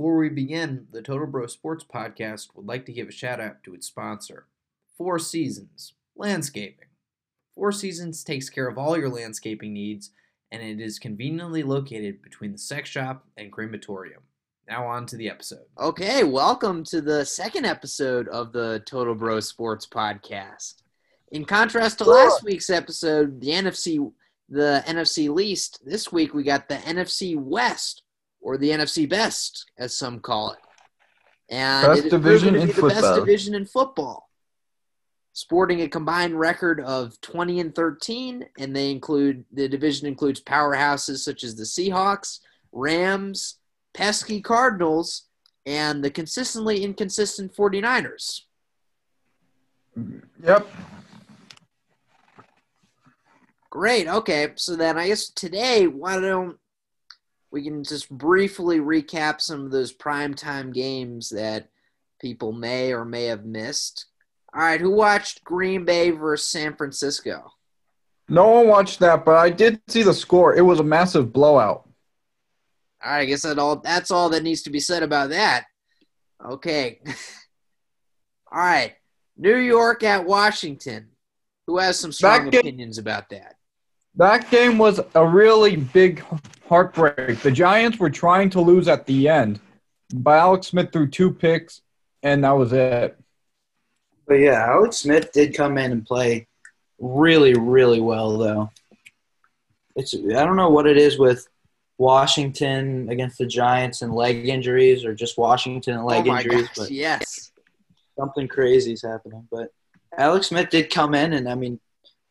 Before we begin, the Total Bro Sports Podcast would like to give a shout-out to its sponsor, Four Seasons Landscaping. Four Seasons takes care of all your landscaping needs, and it is conveniently located between the sex shop and crematorium. Now on to the episode. Okay, welcome to the second episode of the Total Bro Sports Podcast. In contrast to last week's episode, the NFC Least, this week we got the NFC West, or the NFC Best, as some call it. And it is proven to be the best division in football, sporting a combined record of 20-13, and the division includes powerhouses such as the Seahawks, Rams, pesky Cardinals, and the consistently inconsistent 49ers. Yep. Great. Okay, so then I guess today, we can just briefly recap some of those primetime games that people may or may have missed. All right, who watched Green Bay versus San Francisco? No one watched that, but I did see the score. It was a massive blowout. All right, I guess that's all that needs to be said about that. Okay. All right, New York at Washington. Who has some strong opinions about that? That game was a really big heartbreak. The Giants were trying to lose at the end, but Alex Smith threw two picks, and that was it. But, yeah, Alex Smith did come in and play really, really well, though. I don't know what it is with Washington against the Giants and leg injuries, or just Washington and leg injuries. Gosh, but yes. Something crazy is happening. But Alex Smith did come in, and,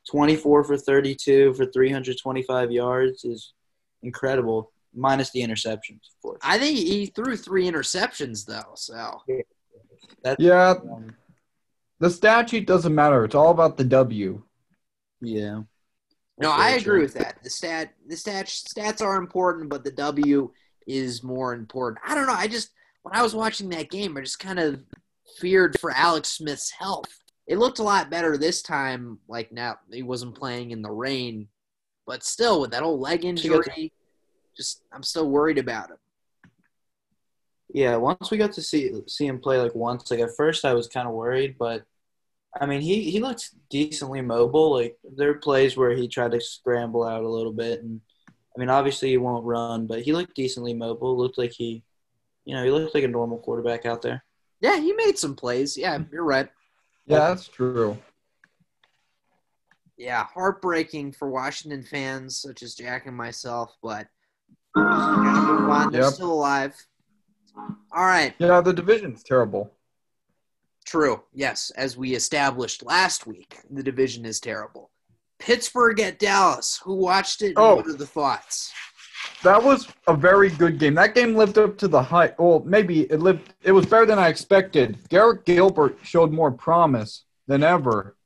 24 for 32 for 325 yards is incredible, minus the interceptions, of course. I think he threw three interceptions, though. So the stat sheet doesn't matter. It's all about the W. Yeah. No, I agree with that. The stats are important, but the W is more important. I don't know. When I was watching that game, I just kind of feared for Alex Smith's health. It looked a lot better this time. Like, now he wasn't playing in the rain, but still with that old leg injury, I'm still worried about him. Yeah, once we got to see him play once, at first I was kind of worried, but he looked decently mobile. There were plays where he tried to scramble out a little bit, and obviously he won't run, but he looked decently mobile. Looked like he looked like a normal quarterback out there. Yeah, he made some plays. Yeah, you're right. Yeah, that's true. Yeah, heartbreaking for Washington fans such as Jack and myself, but they're still alive. All right. Yeah, the division's terrible. True. Yes, as we established last week, the division is terrible. Pittsburgh at Dallas. Who watched it? What are the thoughts? That was a very good game. That game lived up to the hype. Well, maybe it lived. It was better than I expected. Garrett Gilbert showed more promise than ever.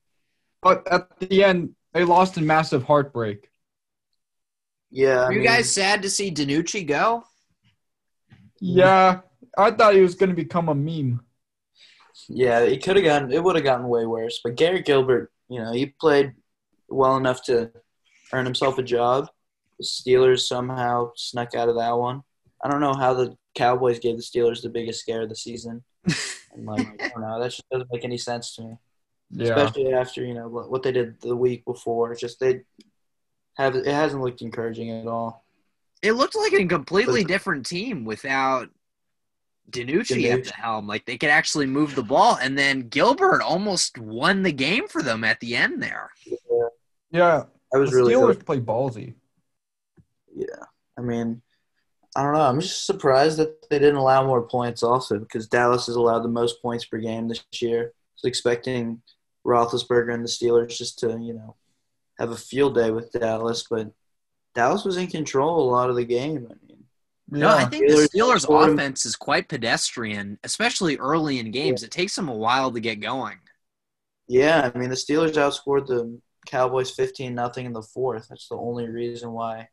But at the end, they lost in massive heartbreak. Yeah. Were you guys sad to see DiNucci go? Yeah. I thought he was going to become a meme. Yeah, it would have gotten way worse. But Garrett Gilbert, he played well enough to earn himself a job. The Steelers somehow snuck out of that one. I don't know how the Cowboys gave the Steelers the biggest scare of the season. I don't know. That just doesn't make any sense to me. Yeah. Especially after, what they did the week before. It's just it hasn't looked encouraging at all. It looked like a completely different team without DiNucci at the helm. They could actually move the ball. And then Gilbert almost won the game for them at the end there. Yeah. Steelers play ballsy. Yeah, I don't know. I'm just surprised that they didn't allow more points also, because Dallas has allowed the most points per game this year. I was expecting Roethlisberger and the Steelers just to, have a field day with Dallas, but Dallas was in control a lot of the game. I think the Steelers' offense is quite pedestrian, especially early in games. Yeah. It takes them a while to get going. Yeah, the Steelers outscored the Cowboys 15-0 in the fourth. That's the only reason why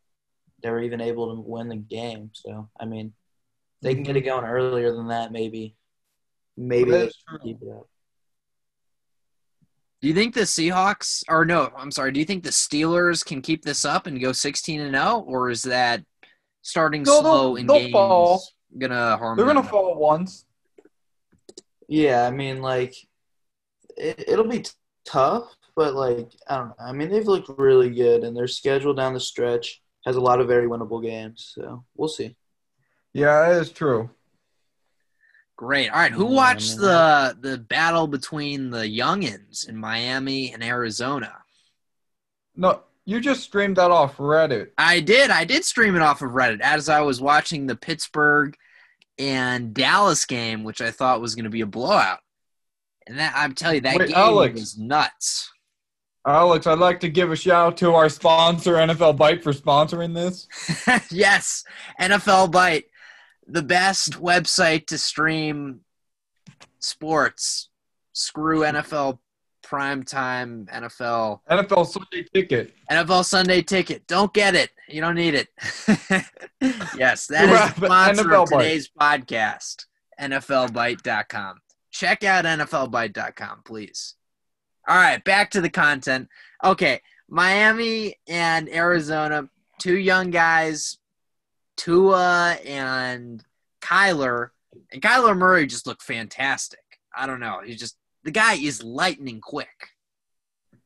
they were even able to win the game. So, they can get it going earlier than that, maybe. Maybe they should keep it up. Do you think the Steelers can keep this up and go 16-0? Or is that starting slow in games? They'll fall. gonna harm. They're gonna fall once. Yeah, I mean, like, it'll be tough, but, like, I don't know. I mean, they've looked really good, and their schedule down the stretch has a lot of very winnable games, so we'll see. Yeah, that is true. Great. All right, who watched the battle between the youngins in Miami and Arizona? No, you just streamed that off Reddit. I did stream it off of Reddit as I was watching the Pittsburgh and Dallas game, which I thought was going to be a blowout. And that, I'm telling you, that game was nuts. Alex, I'd like to give a shout-out to our sponsor, NFL Bite, for sponsoring this. Yes, NFL Bite, the best website to stream sports. Screw NFL primetime, NFL. NFL Sunday Ticket. NFL Sunday Ticket. Don't get it. You don't need it. Yes, that is the sponsor NFL of today's Bite. Podcast, NFLbite.com. Check out NFLbite.com, please. All right, back to the content. Okay, Miami and Arizona, two young guys, Tua and Kyler. And Kyler Murray just looked fantastic. I don't know. The guy is lightning quick.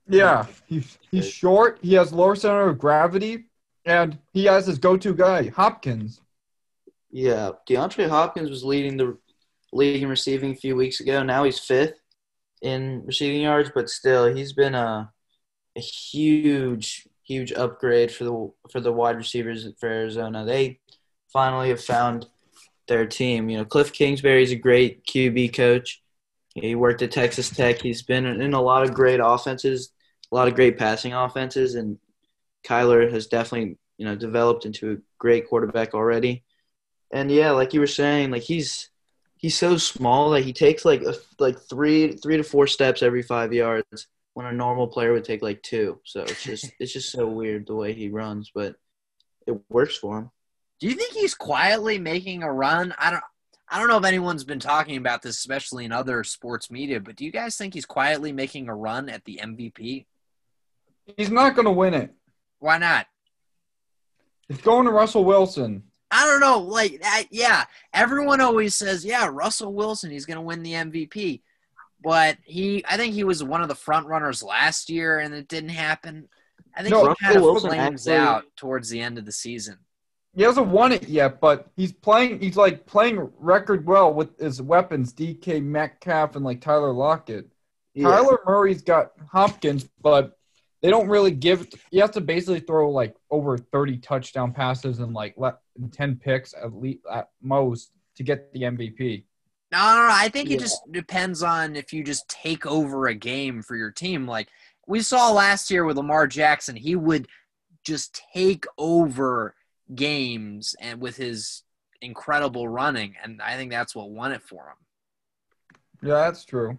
Yeah, he's short. He has lower center of gravity, and he has his go-to guy, Hopkins. Yeah, DeAndre Hopkins was leading the league in receiving a few weeks ago. Now he's fifth in receiving yards, but still, he's been a huge upgrade for the wide receivers for Arizona. They finally have found their team. You know, Cliff Kingsbury is a great QB coach. He worked at Texas Tech. He's been in a lot of great offenses, a lot of great passing offenses, and Kyler has definitely, you know, developed into a great quarterback already. And yeah, like you were saying, like he's so small that he takes like three to four steps every 5 yards when a normal player would take like two. So it's just so weird the way he runs, but it works for him. Do you think he's quietly making a run? I don't know if anyone's been talking about this, especially in other sports media, but do you guys think he's quietly making a run at the MVP? He's not going to win it. Why not? It's going to Russell Wilson. I don't know, like, that, yeah, everyone always says, yeah, Russell Wilson, he's going to win the MVP. But I think he was one of the front runners last year, and it didn't happen. I think he kind of flames out towards the end of the season. He hasn't won it yet, but he's playing record well with his weapons, DK Metcalf and, like, Tyler Lockett. Yeah. Kyler Murray's got Hopkins, but they don't really give – you have to basically throw, like, over 30 touchdown passes and, like, 10 picks at least at most to get the MVP. No. I think it just depends on if you just take over a game for your team. Like, we saw last year with Lamar Jackson, he would just take over games and with his incredible running, and I think that's what won it for him. Yeah, that's true.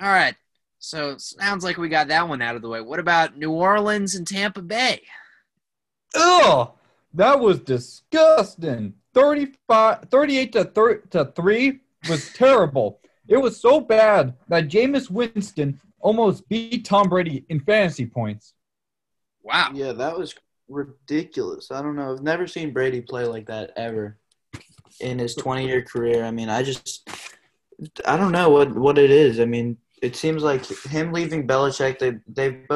All right, so sounds like we got that one out of the way. What about New Orleans and Tampa Bay? Ugh, that was disgusting. 38-3 was terrible. It was so bad that Jameis Winston almost beat Tom Brady in fantasy points. Wow. Yeah, that was ridiculous. I don't know. I've never seen Brady play like that ever in his 20-year career. I mean, I don't know what it is. I mean, it seems like him leaving Belichick, him and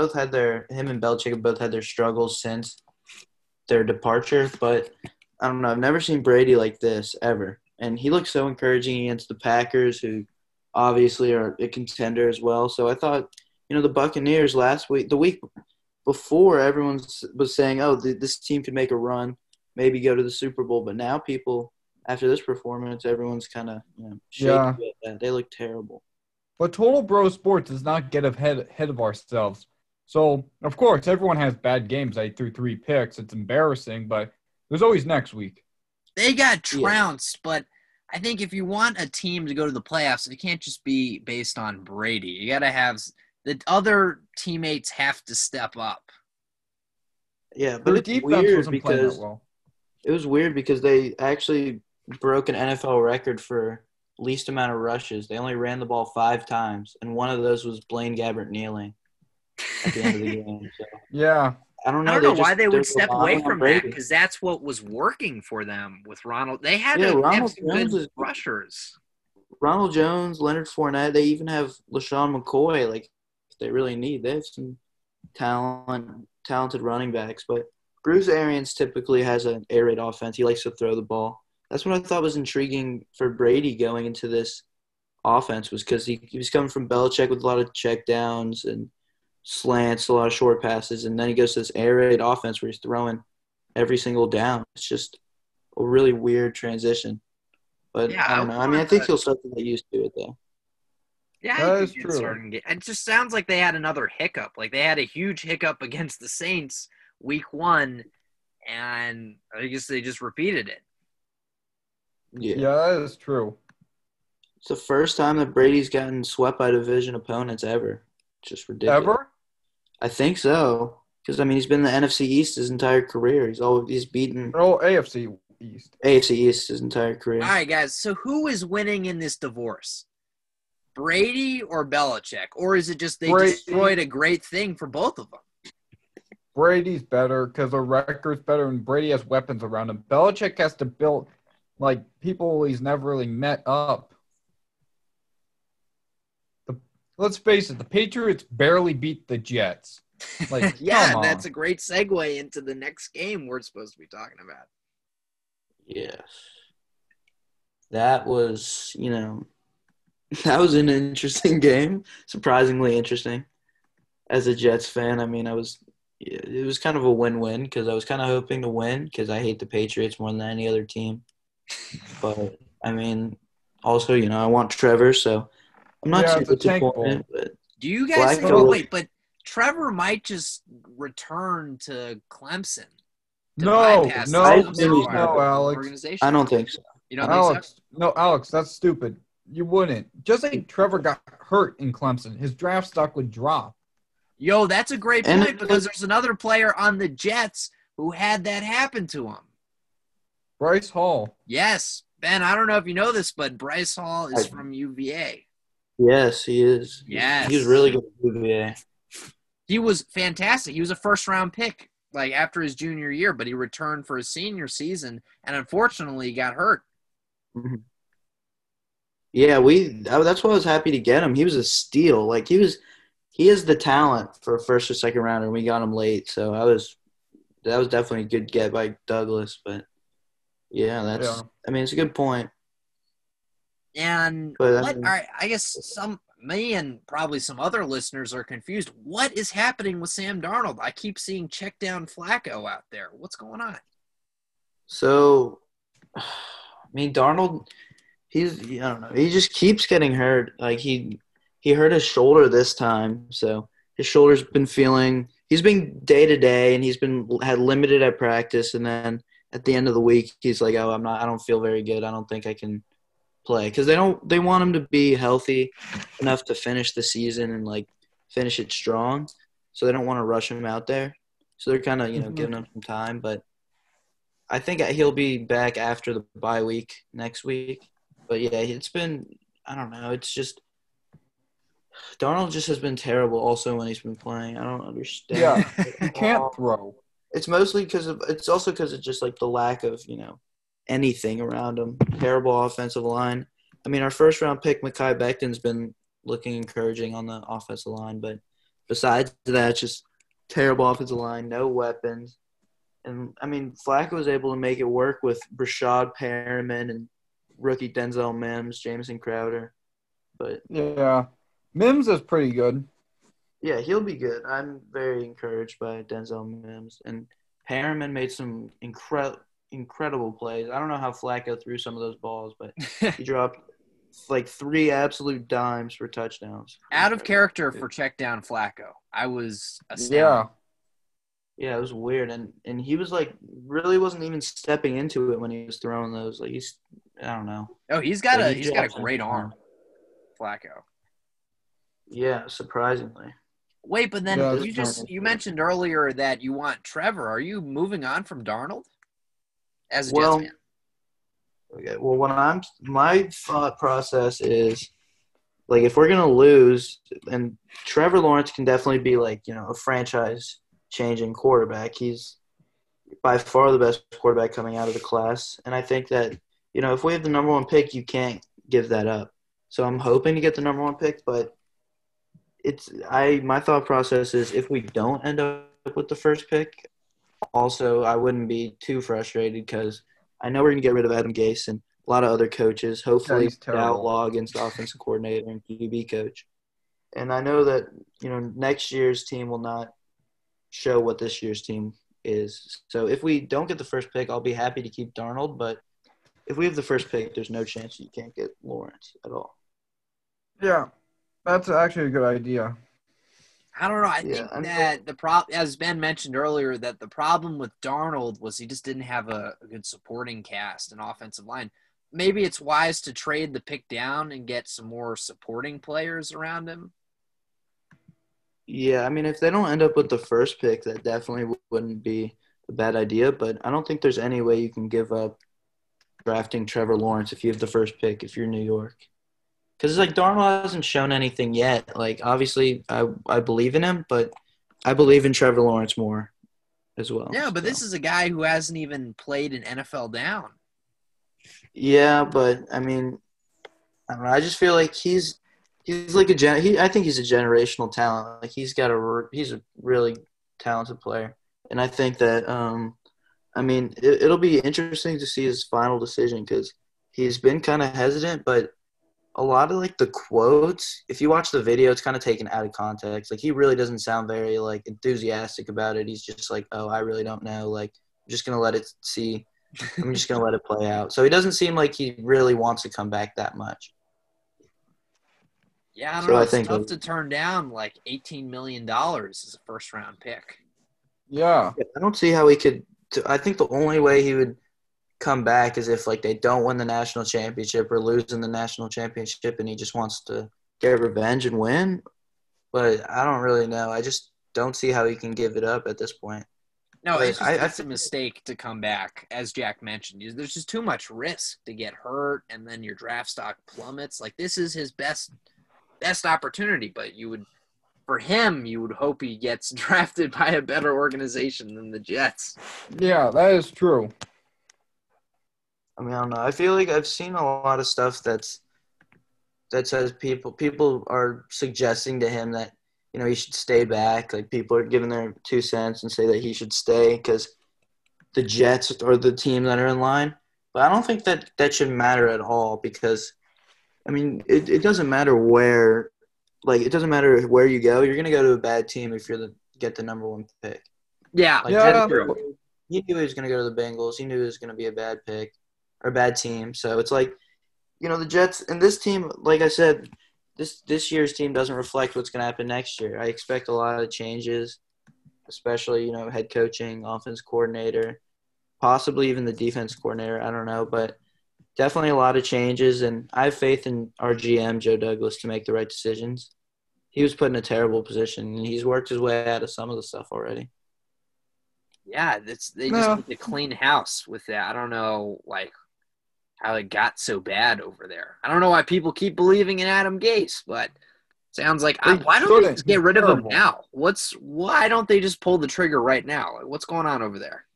Belichick have both had their struggles since their departure. But I don't know. I've never seen Brady like this ever. And he looked so encouraging against the Packers, who obviously are a contender as well. So I thought, you know, the Buccaneers last week, the week before, everyone was saying, oh, this team could make a run, maybe go to the Super Bowl. But now people – after this performance, everyone's kind of, you know, shaky at that. They look terrible. But Total Bro Sports does not get ahead of ourselves. So, of course, everyone has bad games. I threw three picks. It's embarrassing, but there's always next week. They got trounced, but I think if you want a team to go to the playoffs, it can't just be based on Brady. You got to have – the other teammates have to step up. Yeah, but it's weird because it was weird because they actually – broke an NFL record for least amount of rushes. They only ran the ball 5 times, and one of those was Blaine Gabbert kneeling at the end of the game. So. Yeah. I don't know why they would step away from that because that's what was working for them with Ronald. They had good rushers. Ronald Jones, Leonard Fournette. They even have LaShawn McCoy. Like, if they really need, they have some talented running backs. But Bruce Arians typically has an air raid offense. He likes to throw the ball. That's what I thought was intriguing for Brady going into this offense, was because he was coming from Belichick with a lot of checkdowns and slants, a lot of short passes, and then he goes to this air raid offense where he's throwing every single down. It's just a really weird transition. But yeah, I don't know. I mean, I think he'll start to get used to it, though. Yeah, I think it just sounds like they had another hiccup. Like, they had a huge hiccup against the Saints week 1, and I guess they just repeated it. Yeah, that is true. It's the first time that Brady's gotten swept by division opponents ever. It's just ridiculous. Ever? I think so. Because, I mean, he's been in the NFC East his entire career. He's beaten – Oh, AFC East. AFC East his entire career. All right, guys. So who is winning in this divorce? Brady or Belichick? Or is it just Brady destroyed a great thing for both of them? Brady's better because the record's better and Brady has weapons around him. Belichick has to build – like, people he's never really met up. Let's face it, the Patriots barely beat the Jets. Like, yeah, that's a great segue into the next game we're supposed to be talking about. Yes. That was, that was an interesting game. Surprisingly interesting. As a Jets fan, I mean, it was kind of a win-win because I was kind of hoping to win because I hate the Patriots more than any other team. But, I mean, also, I want Trevor, so I'm not too disappointed. But do you guys think – but Trevor might just return to Clemson. No, Alex. I don't think so. You don't Alex, think so? No, Alex, that's stupid. You wouldn't. Just like Trevor got hurt in Clemson, his draft stock would drop. Yo, that's a great point because there's another player on the Jets who had that happen to him. Bryce Hall. Yes. Ben, I don't know if you know this, but Bryce Hall is from UVA. Yes, he is. Yes. He was really good at UVA. He was fantastic. He was a first-round pick, after his junior year, but he returned for his senior season and, unfortunately, got hurt. Yeah, that's why I was happy to get him. He was a steal. He is the talent for a first or second rounder, and we got him late. So, that was definitely a good get by Douglas, but – yeah, I mean, it's a good point. And I guess me and probably some other listeners are confused. What is happening with Sam Darnold? I keep seeing check down Flacco out there. What's going on? So, I mean, Darnold, I don't know. He just keeps getting hurt. Like, he hurt his shoulder this time. So, his shoulder's been feeling – he's been day-to-day, and he's been had limited at practice, and then – at the end of the week, he's like, "Oh, I don't feel very good. I don't think I can play." Because they want him to be healthy enough to finish the season and finish it strong. So they don't want to rush him out there. So they're kind of, giving him some time. But I think he'll be back after the bye week next week. But yeah, it's been, I don't know. It's just Darnold just has been terrible. Also, when he's been playing, I don't understand. Yeah, he can't throw. It's mostly because of just the lack of, anything around him. Terrible offensive line. I mean, our first round pick, Mekhi Becton's been looking encouraging on the offensive line, but besides that, it's just terrible offensive line, no weapons. And I mean, Flacco was able to make it work with Brashad Perriman and rookie Denzel Mims, Jameson Crowder. But yeah, Mims is pretty good. Yeah, he'll be good. I'm very encouraged by Denzel Mims. And Perriman made some incredible plays. I don't know how Flacco threw some of those balls, but he dropped, 3 absolute dimes for touchdowns. Out of character for check down Flacco. I was astounded. Yeah, it was weird. And he was, really wasn't even stepping into it when he was throwing those. I don't know. Oh, he's got a great arm, Flacco. Yeah, surprisingly. Wait, but then you mentioned earlier that you want Trevor. Are you moving on from Darnold as a Jets fan? Okay. Well, my thought process is, if we're gonna lose, and Trevor Lawrence can definitely be a franchise changing quarterback. He's by far the best quarterback coming out of the class. And I think that, you know, if we have the number one pick, you can't give that up. So I'm hoping to get the number one pick, but my thought process is if we don't end up with the first pick, also I wouldn't be too frustrated because I know we're going to get rid of Adam Gase and a lot of other coaches, hopefully Dowell Loggins, the offensive coordinator and QB coach. And I know that, you know, next year's team will not show what this year's team is. So if we don't get the first pick, I'll be happy to keep Darnold. But if we have the first pick, there's no chance you can't get Lawrence at all. Yeah, that's actually a good idea. I don't know. I think that the problem, as Ben mentioned earlier, that the problem with Darnold was he just didn't have a good supporting cast and offensive line. Maybe it's wise to trade the pick down and get some more supporting players around him. Yeah, I mean, if they don't end up with the first pick, that definitely wouldn't be a bad idea. But I don't think there's any way you can give up drafting Trevor Lawrence if you have the first pick, if you're New York. Because it's like Darnold hasn't shown anything yet. Like, obviously, I believe in him, but I believe in Trevor Lawrence more as well. Yeah, but this is a guy who hasn't even played an NFL down. Yeah, but, I mean, I don't know. I just feel like I think he's a generational talent. Like he's a really talented player, and I think that I mean it'll be interesting to see his final decision because he's been kind of hesitant. But a lot of like the quotes, if you watch the video, it's kind of taken out of context. Like he really doesn't sound very like enthusiastic about it. He's just like, oh, I really don't know. Like I'm just gonna let it see. I'm just gonna let it play out. So he doesn't seem like he really wants to come back that much. Yeah, I don't know. It's tough to turn down like $18 million as a first-round pick. Yeah. I don't see how he could – I think the only way he would come back is if, like, they don't win the national championship or lose in the national championship and he just wants to get revenge and win. But I don't really know. I just don't see how he can give it up at this point. No, it's a mistake to come back, as Jack mentioned. There's just too much risk to get hurt and then your draft stock plummets. Like, this is his best opportunity, but you would hope he gets drafted by a better organization than the Jets. Yeah, that is true. I mean, I don't know. I feel like I've seen a lot of stuff that says people are suggesting to him that, you know, he should stay back. Like people are giving their 2 cents and say that he should stay because the Jets are the team that are in line. But I don't think that should matter at all because – I mean, it doesn't matter where – like, it doesn't matter where you go. You're going to go to a bad team if you get the number one pick. Yeah. Like, yeah. He knew he was going to go to the Bengals. He knew it was going to be a bad pick or a bad team. So it's like, you know, the Jets – and this team, like I said, this year's team doesn't reflect what's going to happen next year. I expect a lot of changes, especially, you know, head coaching, offense coordinator, possibly even the defense coordinator. I don't know, but – definitely a lot of changes, and I have faith in our GM, Joe Douglas, to make the right decisions. He was put in a terrible position, and he's worked his way out of some of the stuff already. Yeah, they just need to clean house with that. I don't know, like, how it got so bad over there. I don't know why people keep believing in Adam Gase, but sounds like why don't they just get rid of him now? Why don't they just pull the trigger right now? Like, what's going on over there?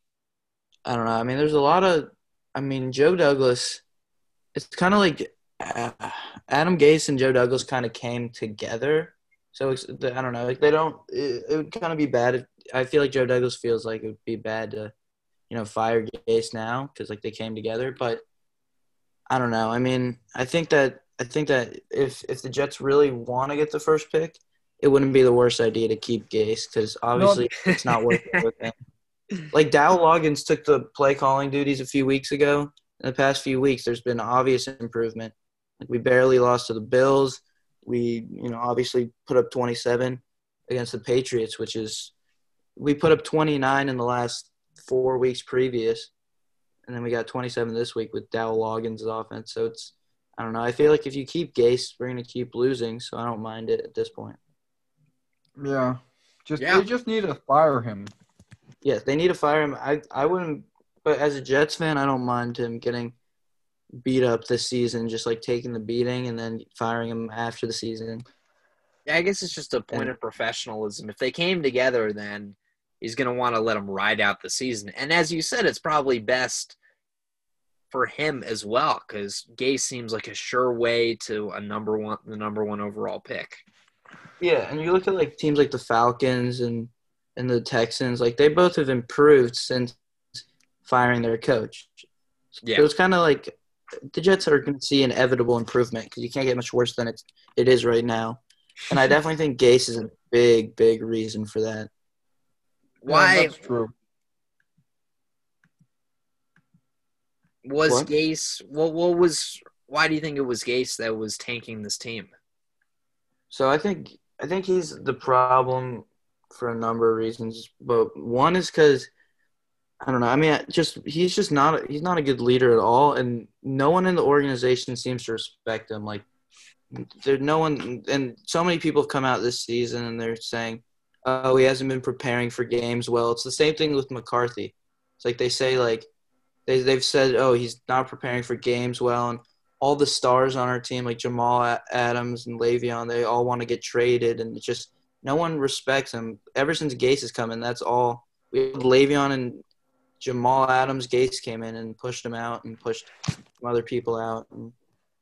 I don't know. I mean, there's a lot of – I mean, Joe Douglas – it's kind of like Adam Gase and Joe Douglas kind of came together. So, I don't know. Like they don't – it would kind of be bad. I feel like Joe Douglas feels like it would be bad to, you know, fire Gase now because, like, they came together. But I don't know. I mean, I think that if the Jets really want to get the first pick, it wouldn't be the worst idea to keep Gase because obviously it's not working with him. Like Dowell Loggins took the play-calling duties a few weeks ago. In the past few weeks, there's been obvious improvement. Like we barely lost to the Bills. We, you know, obviously put up 27 against the Patriots, which is – we put up 29 in the last 4 weeks previous, and then we got 27 this week with Dowell Loggins' offense. So it's – I don't know. I feel like if you keep Gase, we're going to keep losing, so I don't mind it at this point. Yeah. They just need to fire him. Yes, they need to fire him. I wouldn't – but as a Jets fan, I don't mind him getting beat up this season, just, like, taking the beating and then firing him after the season. Yeah, I guess it's just a point of professionalism. If they came together, then He's going to want to let him ride out the season. And as you said, it's probably best for him as well, because Gase seems like a sure way to the number one overall pick. Yeah, and you look at like teams like the Falcons and the Texans, like they both have improved since firing their coach. Yeah. So it was kind of like the Jets are going to see inevitable improvement because you can't get much worse than it is right now. And I definitely think Gase is a big, big reason for that. Why? Yeah, that's true. Why do you think it was Gase that was tanking this team? So I think he's the problem for a number of reasons, but one is because I don't know. I mean, he's not a good leader at all, and no one in the organization seems to respect him. Like there's no one, and so many people have come out this season and they're saying, "Oh, he hasn't been preparing for games well." It's the same thing with McCarthy. It's like they say like. They've said, oh, he's not preparing for games well, and all the stars on our team, like Jamal Adams and Le'Veon, they all want to get traded, and it's just no one respects him. Ever since Gase has come in, that's all. We had Le'Veon and Jamal Adams. Gase came in and pushed him out and pushed some other people out. And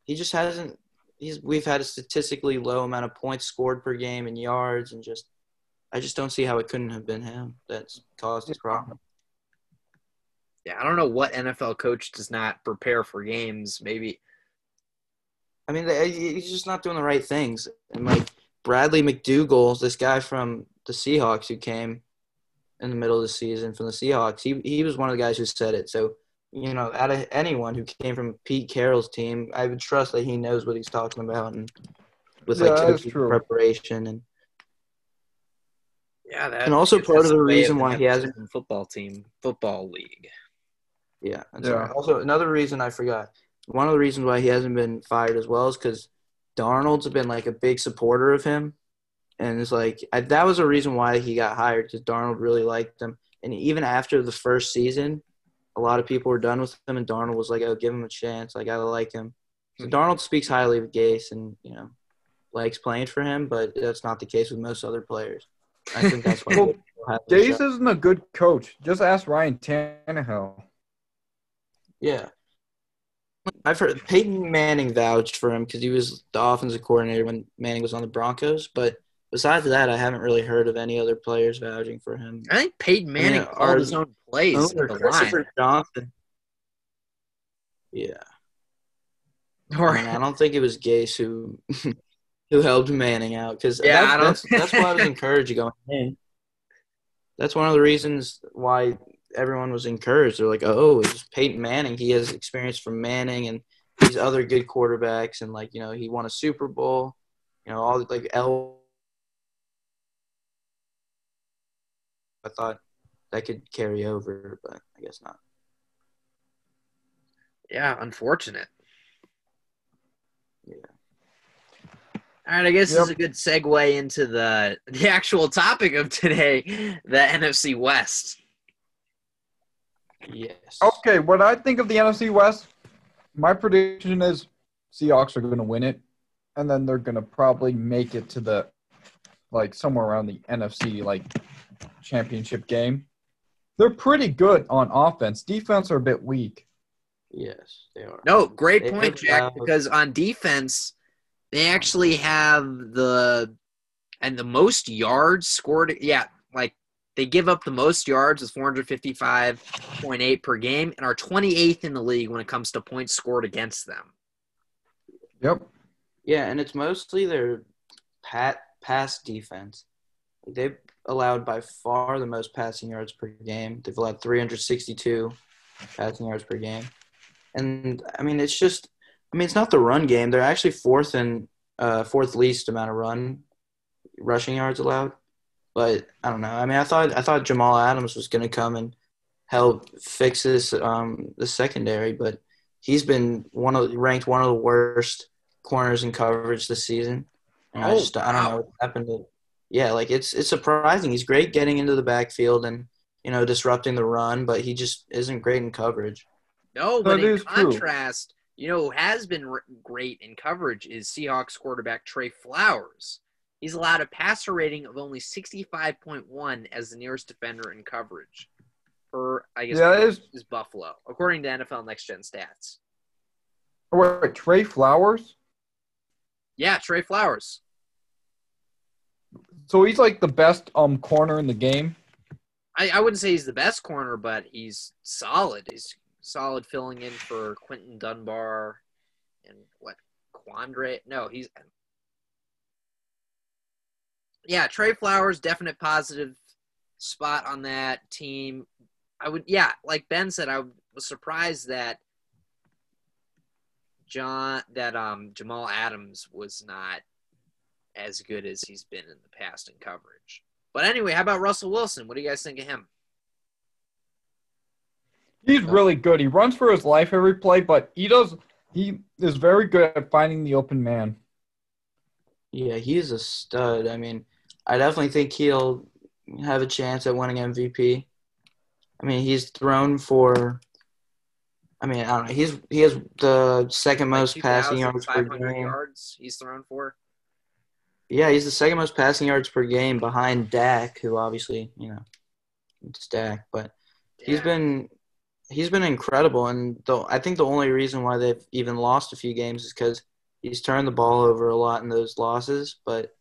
he just hasn't – we've had a statistically low amount of points scored per game and yards, and just I just don't see how it couldn't have been him that's caused his problem. Yeah, I don't know what NFL coach does not prepare for games. Maybe, I mean, he's just not doing the right things. And like Bradley McDougal, this guy from the Seahawks who came in the middle of the season from the Seahawks, he was one of the guys who said it. So, you know, out of anyone who came from Pete Carroll's team, I would trust that he knows what he's talking about and with like coaching preparation and. Yeah, that and also part of the reason why he hasn't been football league. Yeah. Yeah. Also, another reason I forgot. One of the reasons why he hasn't been fired as well is because Darnold's been like a big supporter of him, and it's like that was a reason why he got hired because Darnold really liked him. And even after the first season, a lot of people were done with him, and Darnold was like, "Oh, give him a chance. I gotta like him." So Darnold speaks highly of Gase, and you know, likes playing for him, but that's not the case with most other players. I think that's why. Well, Gase isn't a good coach. Just ask Ryan Tannehill. Yeah. I've heard Peyton Manning vouched for him because he was the offensive coordinator when Manning was on the Broncos. But besides that, I haven't really heard of any other players vouching for him. I think Peyton Manning called his own plays. Christopher Johnson. Yeah. Right. I don't think it was Gase who – who helped Manning out? Because yeah, that's why I was encouraged going in. That's one of the reasons why everyone was encouraged. They're like, oh, it's Peyton Manning. He has experience from Manning and these other good quarterbacks, and like you know, he won a Super Bowl. You know, all like I thought that could carry over, but I guess not. Yeah, unfortunate. Yeah. All right, I guess This is a good segue into the actual topic of today, the NFC West. Yes. Okay, what I think of the NFC West, my prediction is Seahawks are going to win it, and then they're going to probably make it to the like somewhere around the NFC like championship game. They're pretty good on offense. Defense are a bit weak. Yes, they are. No, great point, Jack, because on defense – they actually have the most yards scored. Yeah, like they give up the most yards is 455.8 per game and are 28th in the league when it comes to points scored against them. Yep. Yeah, and it's mostly their pass defense. They've allowed by far the most passing yards per game. They've allowed 362 passing yards per game. And, I mean, it's just – I mean, it's not the run game. They're actually fourth least amount of rushing yards allowed. But I don't know. I mean, I thought Jamal Adams was going to come and help fix this the secondary, but he's been ranked one of the worst corners in coverage this season. And I don't know what happened to. Yeah, like it's surprising. He's great getting into the backfield and you know disrupting the run, but he just isn't great in coverage. No, but in contrast. True. You know, who has been great in coverage is Seahawks quarterback Trey Flowers. He's allowed a passer rating of only 65.1 as the nearest defender in coverage. Is Buffalo, according to NFL Next Gen Stats. Wait, Trey Flowers? Yeah, Trey Flowers. So he's like the best corner in the game? I wouldn't say he's the best corner, but he's solid. He's solid filling in for Quentin Dunbar and Quandre? No, he's – yeah, Trey Flowers, definite positive spot on that team. Like Ben said, I was surprised that Jamal Adams was not as good as he's been in the past in coverage. But anyway, how about Russell Wilson? What do you guys think of him? He's really good. He runs for his life every play, but he is very good at finding the open man. Yeah, he's a stud. I mean, I definitely think he'll have a chance at winning MVP. I mean, he's thrown for – I mean, I don't know. He has the second most passing yards per game. Yards he's thrown for? Yeah, he's the second most passing yards per game behind Dak, who obviously, you know, it's Dak. But he's been incredible. And I think the only reason why they've even lost a few games is because he's turned the ball over a lot in those losses. But,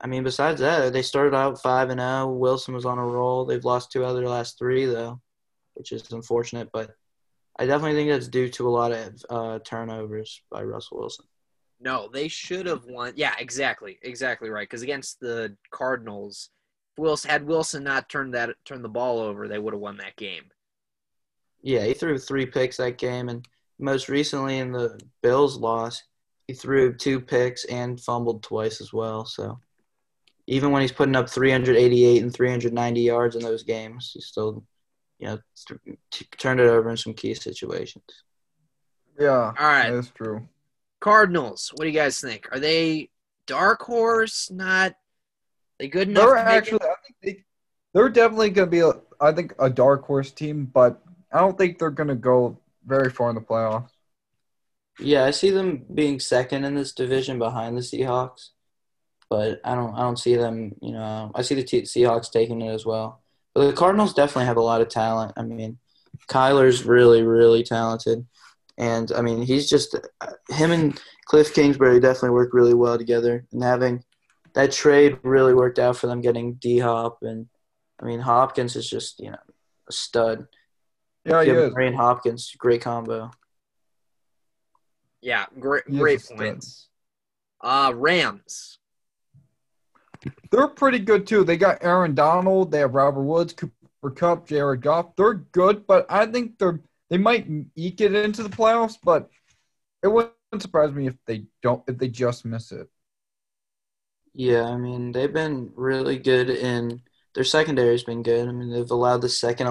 I mean, besides that, they started out 5-0. Wilson was on a roll. They've lost two out of their last three, though, which is unfortunate. But I definitely think that's due to a lot of turnovers by Russell Wilson. No, they should have won. Yeah, exactly. Exactly right. Because against the Cardinals, had Wilson not turned the ball over, they would have won that game. Yeah, he threw three picks that game. And most recently in the Bills loss, he threw two picks and fumbled twice as well. So even when he's putting up 388 and 390 yards in those games, he still, you know, turned it over in some key situations. Yeah, all right. That's true. Cardinals, what do you guys think? Are they dark horse? Not they good enough? They're definitely going to be, a dark horse team, but I don't think they're going to go very far in the playoffs. Yeah, I see them being second in this division behind the Seahawks. But I don't see them, you know, I see the Seahawks taking it as well. But the Cardinals definitely have a lot of talent. I mean, Kyler's really, really talented. And, I mean, he's just – him and Cliff Kingsbury definitely work really well together. And having – that trade really worked out for them getting D-Hop. And, I mean, Hopkins is just, you know, a stud. Yeah, he is. Murray and Hopkins, great combo. Yeah, great points. Rams. They're pretty good, too. They got Aaron Donald. They have Robert Woods, Cooper Kupp, Jared Goff. They're good, but I think they might eke it into the playoffs, but it wouldn't surprise me if they just miss it. Yeah, I mean, they've been really good, and their secondary's been good. I mean, they've allowed the second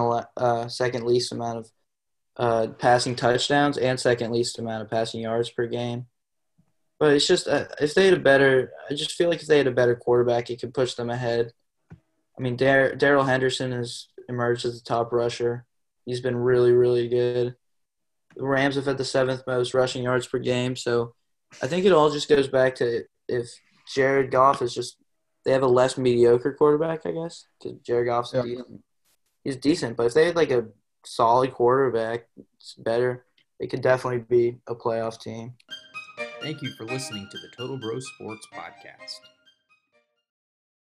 least amount of passing touchdowns and second least amount of passing yards per game. But it's just I just feel like if they had a better quarterback, it could push them ahead. I mean, Darrell Henderson has emerged as the top rusher. He's been really, really good. The Rams have had the seventh most rushing yards per game. So I think it all just goes back to if Jared Goff is just – they have a less mediocre quarterback, I guess, because Jared Goff's decent. He's decent. But if they had, like, a solid quarterback, it's better. They could definitely be a playoff team. Thank you for listening to the Total Bro Sports Podcast.